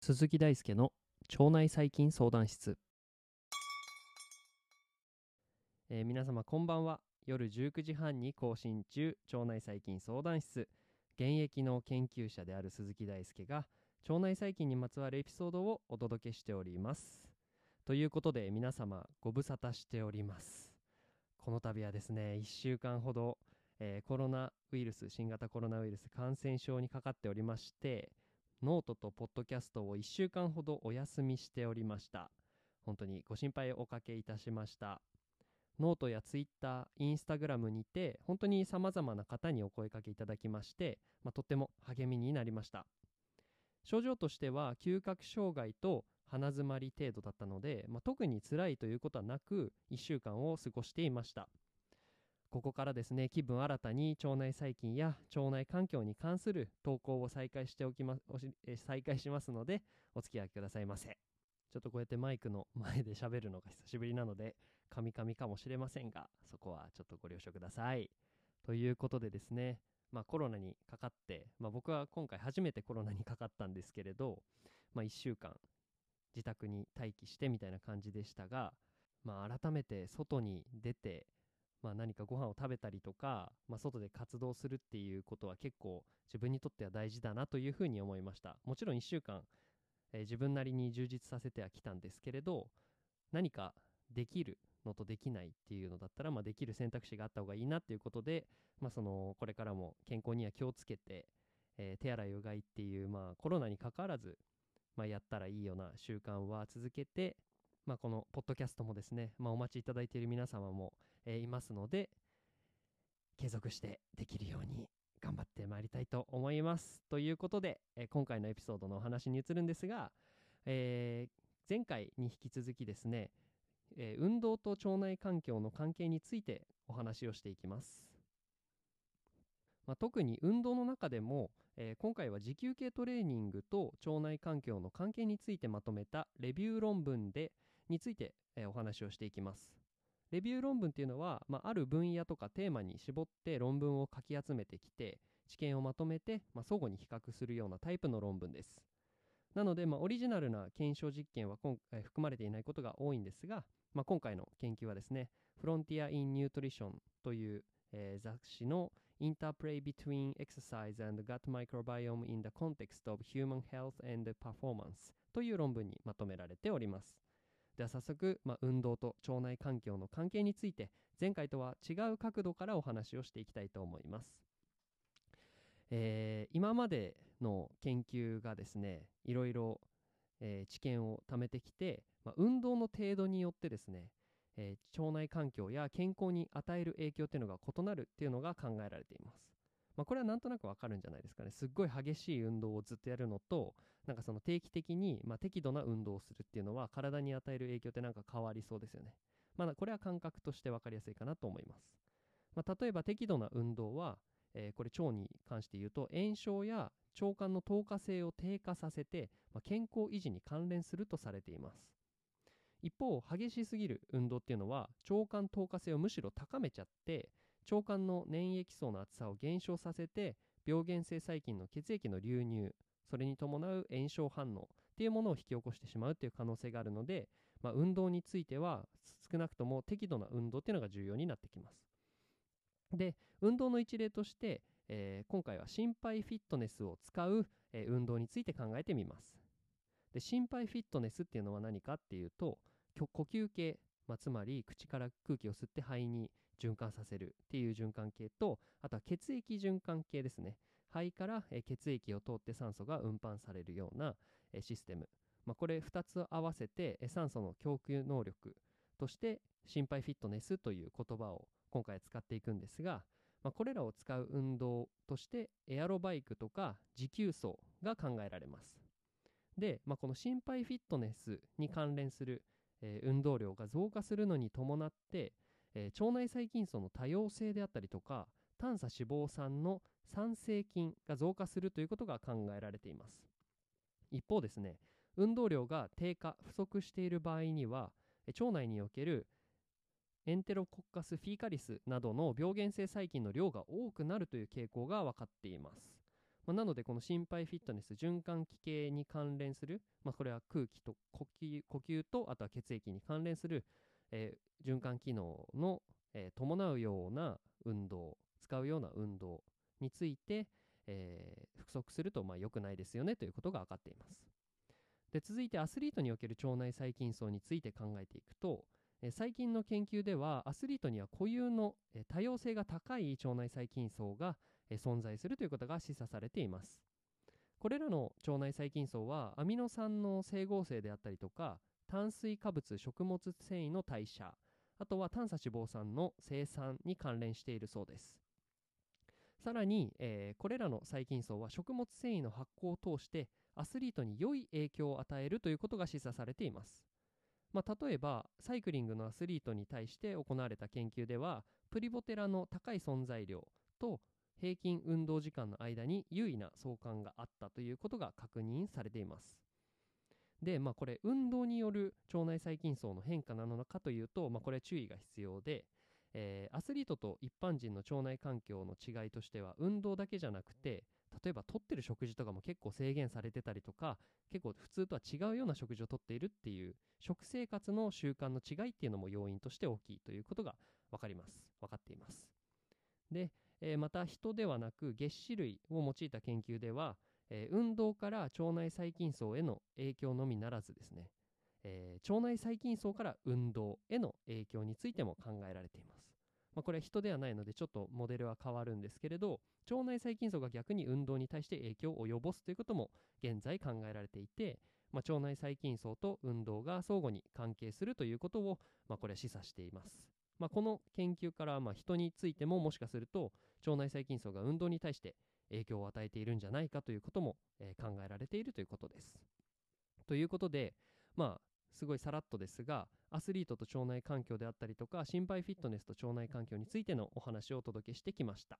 鈴木大介の腸内細菌相談室、皆様こんばんは。夜19時半に更新中、腸内細菌相談室、現役の研究者である鈴木大介が腸内細菌にまつわるエピソードをお届けしております。ということで皆様ご無沙汰しております。この度はですね、1週間ほど、新型コロナウイルス感染症にかかっておりまして、ノートとポッドキャストを1週間ほどお休みしておりました。本当にご心配をおかけいたしました。ノートやツイッター、インスタグラムにて本当に様々な方にお声かけいただきまして、とっても励みになりました。症状としては嗅覚障害と鼻づまり程度だったので、特に辛いということはなく1週間を過ごしていました。ここからですね、気分新たに腸内細菌や腸内環境に関する投稿を再開しますのでお付き合いくださいませ。ちょっとこうやってマイクの前で喋るのが久しぶりなのでカミカミかもしれませんが、そこはちょっとご了承ください。ということでですね、コロナにかかって、僕は今回初めてコロナにかかったんですけれど、1週間自宅に待機してみたいな感じでしたが、改めて外に出て何かご飯を食べたりとか、外で活動するっていうことは結構自分にとっては大事だなというふうに思いました。もちろん1週間、自分なりに充実させてはきたんですけれど、何かできるのとできないっていうのだったら、できる選択肢があった方がいいなということで、これからも健康には気をつけて、手洗いうがいっていう、コロナにかかわらず、やったらいいような習慣は続けて、このポッドキャストもですね、お待ちいただいている皆様も、いますので、継続してできるように頑張ってまいりたいと思います。ということで、今回のエピソードのお話に移るんですが、前回に引き続きですね、運動と腸内環境の関係についてお話をしていきます。特に運動の中でも、今回は持久系トレーニングと腸内環境の関係についてまとめたレビュー論文について、お話をしていきます。レビュー論文っていうのは、ある分野とかテーマに絞って論文を書き集めてきて、知見をまとめて、相互に比較するようなタイプの論文です。なので、オリジナルな検証実験は含まれていないことが多いんですが、今回の研究はですね、フロンティア・イン・ニュートリションという、雑誌の Interplay between exercise and gut microbiome in the context of human health and performance という論文にまとめられております。では早速、運動と腸内環境の関係について前回とは違う角度からお話をしていきたいと思います。今までの研究がですね、いろいろ、知見を貯めてきて、運動の程度によってですね、腸内環境や健康に与える影響というのが異なるっていうのが考えられています。これはなんとなくわかるんじゃないですかね。すっごい激しい運動をずっとやるのと、その定期的に、適度な運動をするっていうのは体に与える影響って変わりそうですよね。これは感覚としてわかりやすいかなと思います。例えば適度な運動は、これ腸に関して言うと炎症や腸管の透過性を低下させて、健康維持に関連するとされています。一方、激しすぎる運動っていうのは腸管透過性をむしろ高めちゃって、腸管の粘液層の厚さを減少させて、病原性細菌の血液の流入、それに伴う炎症反応っていうものを引き起こしてしまうっていう可能性があるので、運動については少なくとも適度な運動っていうのが重要になってきます。で、運動の一例として、今回は心肺フィットネスを使う、運動について考えてみます。で、心肺フィットネスっていうのは何かっていうと、呼吸系、つまり口から空気を吸って肺に循環させるっていう循環系と、あとは血液循環系ですね。肺から血液を通って酸素が運搬されるようなシステム、これ2つ合わせて酸素の供給能力として心肺フィットネスという言葉を今回使っていくんですが、これらを使う運動としてエアロバイクとか持久走が考えられます。で、この心肺フィットネスに関連する運動量が増加するのに伴って、腸内細菌層の多様性であったりとか、短鎖脂肪酸の酸性菌が増加するということが考えられています。一方ですね、運動量が低下不足している場合には、腸内におけるエンテロコッカスフィーカリスなどの病原性細菌の量が多くなるという傾向が分かっています。なのでこの心肺フィットネス循環器系に関連する、これは空気と呼吸とあとは血液に関連する、循環機能の、伴うような運動使うような運動について、不足すると良くないですよねということが分かっています。で続いてアスリートにおける腸内細菌層について考えていくと、最近の研究ではアスリートには固有の多様性が高い腸内細菌層が存在するということが示唆されています。これらの腸内細菌層はアミノ酸の整合性であったりとか炭水化物食物繊維の代謝あとは短鎖脂肪酸の生産に関連しているそうです。さらに、これらの細菌層は食物繊維の発酵を通してアスリートに良い影響を与えるということが示唆されています。例えばサイクリングのアスリートに対して行われた研究ではプリボテラの高い存在量と平均運動時間の間に有意な相関があったということが確認されています。で、これ運動による腸内細菌層の変化なのかというと、これは注意が必要で、アスリートと一般人の腸内環境の違いとしては運動だけじゃなくて例えば摂ってる食事とかも結構制限されてたりとか結構普通とは違うような食事を摂っているっていう食生活の習慣の違いっていうのも要因として大きいということが分かっています。で、また人ではなく月歯類を用いた研究では、運動から腸内細菌層への影響のみならずですね、腸内細菌層から運動への影響についても考えられています。これは人ではないのでちょっとモデルは変わるんですけれど腸内細菌層が逆に運動に対して影響を及ぼすということも現在考えられていて、腸内細菌層と運動が相互に関係するということを、これは示唆しています。この研究から、人についてももしかすると腸内細菌層が運動に対して影響を与えているんじゃないかということも、考えられているということです。ということで、すごいさらっとですがアスリートと腸内環境であったりとか心肺フィットネスと腸内環境についてのお話をお届けしてきました。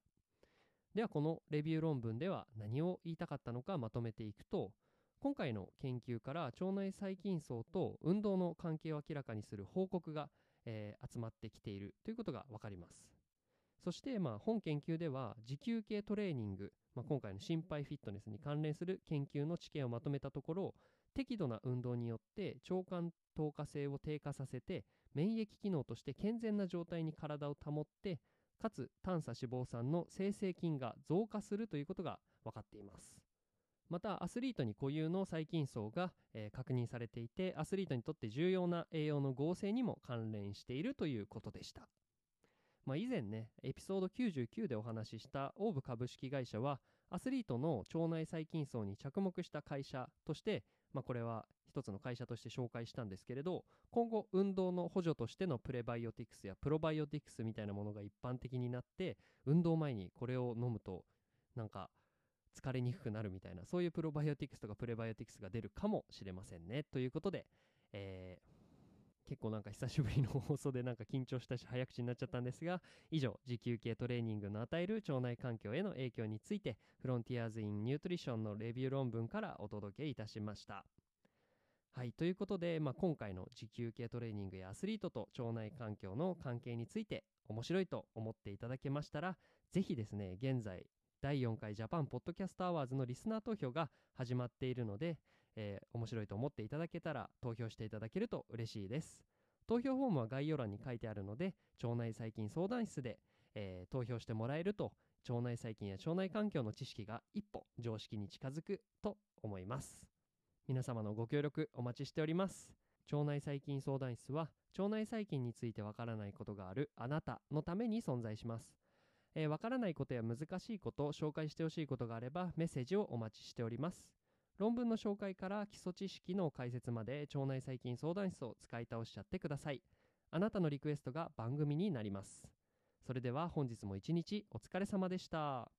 ではこのレビュー論文では何を言いたかったのかまとめていくと、今回の研究から腸内細菌層と運動の関係を明らかにする報告が、集まってきているということが分かります。そして本研究では持久系トレーニング、今回の心肺フィットネスに関連する研究の知見をまとめたところ適度な運動によって腸管透過性を低下させて免疫機能として健全な状態に体を保ってかつ短鎖脂肪酸の生成菌が増加するということが分かっています。またアスリートに固有の細菌層が、確認されていてアスリートにとって重要な栄養の合成にも関連しているということでした。以前ねエピソード99でお話ししたオーブ株式会社はアスリートの腸内細菌層に着目した会社として、これは一つの会社として紹介したんですけれど今後運動の補助としてのプレバイオティクスやプロバイオティクスみたいなものが一般的になって運動前にこれを飲むとなんか疲れにくくなるみたいなそういうプロバイオティクスとかプレバイオティクスが出るかもしれませんねということで、結構久しぶりの放送で緊張したし早口になっちゃったんですが以上持久系トレーニングの与える腸内環境への影響についてフロンティアーズ・イン・ニュートリションのレビュー論文からお届けいたしました。はいということで、今回の持久系トレーニングやアスリートと腸内環境の関係について面白いと思っていただけましたらぜひですね現在第4回ジャパンポッドキャストアワーズのリスナー投票が始まっているので、面白いと思っていただけたら投票していただけると嬉しいです。投票フォームは概要欄に書いてあるので腸内細菌相談室で、投票してもらえると腸内細菌や腸内環境の知識が一歩常識に近づくと思います。皆様のご協力お待ちしております。腸内細菌相談室は腸内細菌についてわからないことがあるあなたのために存在します。わからないことや難しいこと紹介してほしいことがあればメッセージをお待ちしております。論文の紹介から基礎知識の解説まで腸内細菌相談室を使い倒しちゃってください。あなたのリクエストが番組になります。それでは本日も一日お疲れ様でした。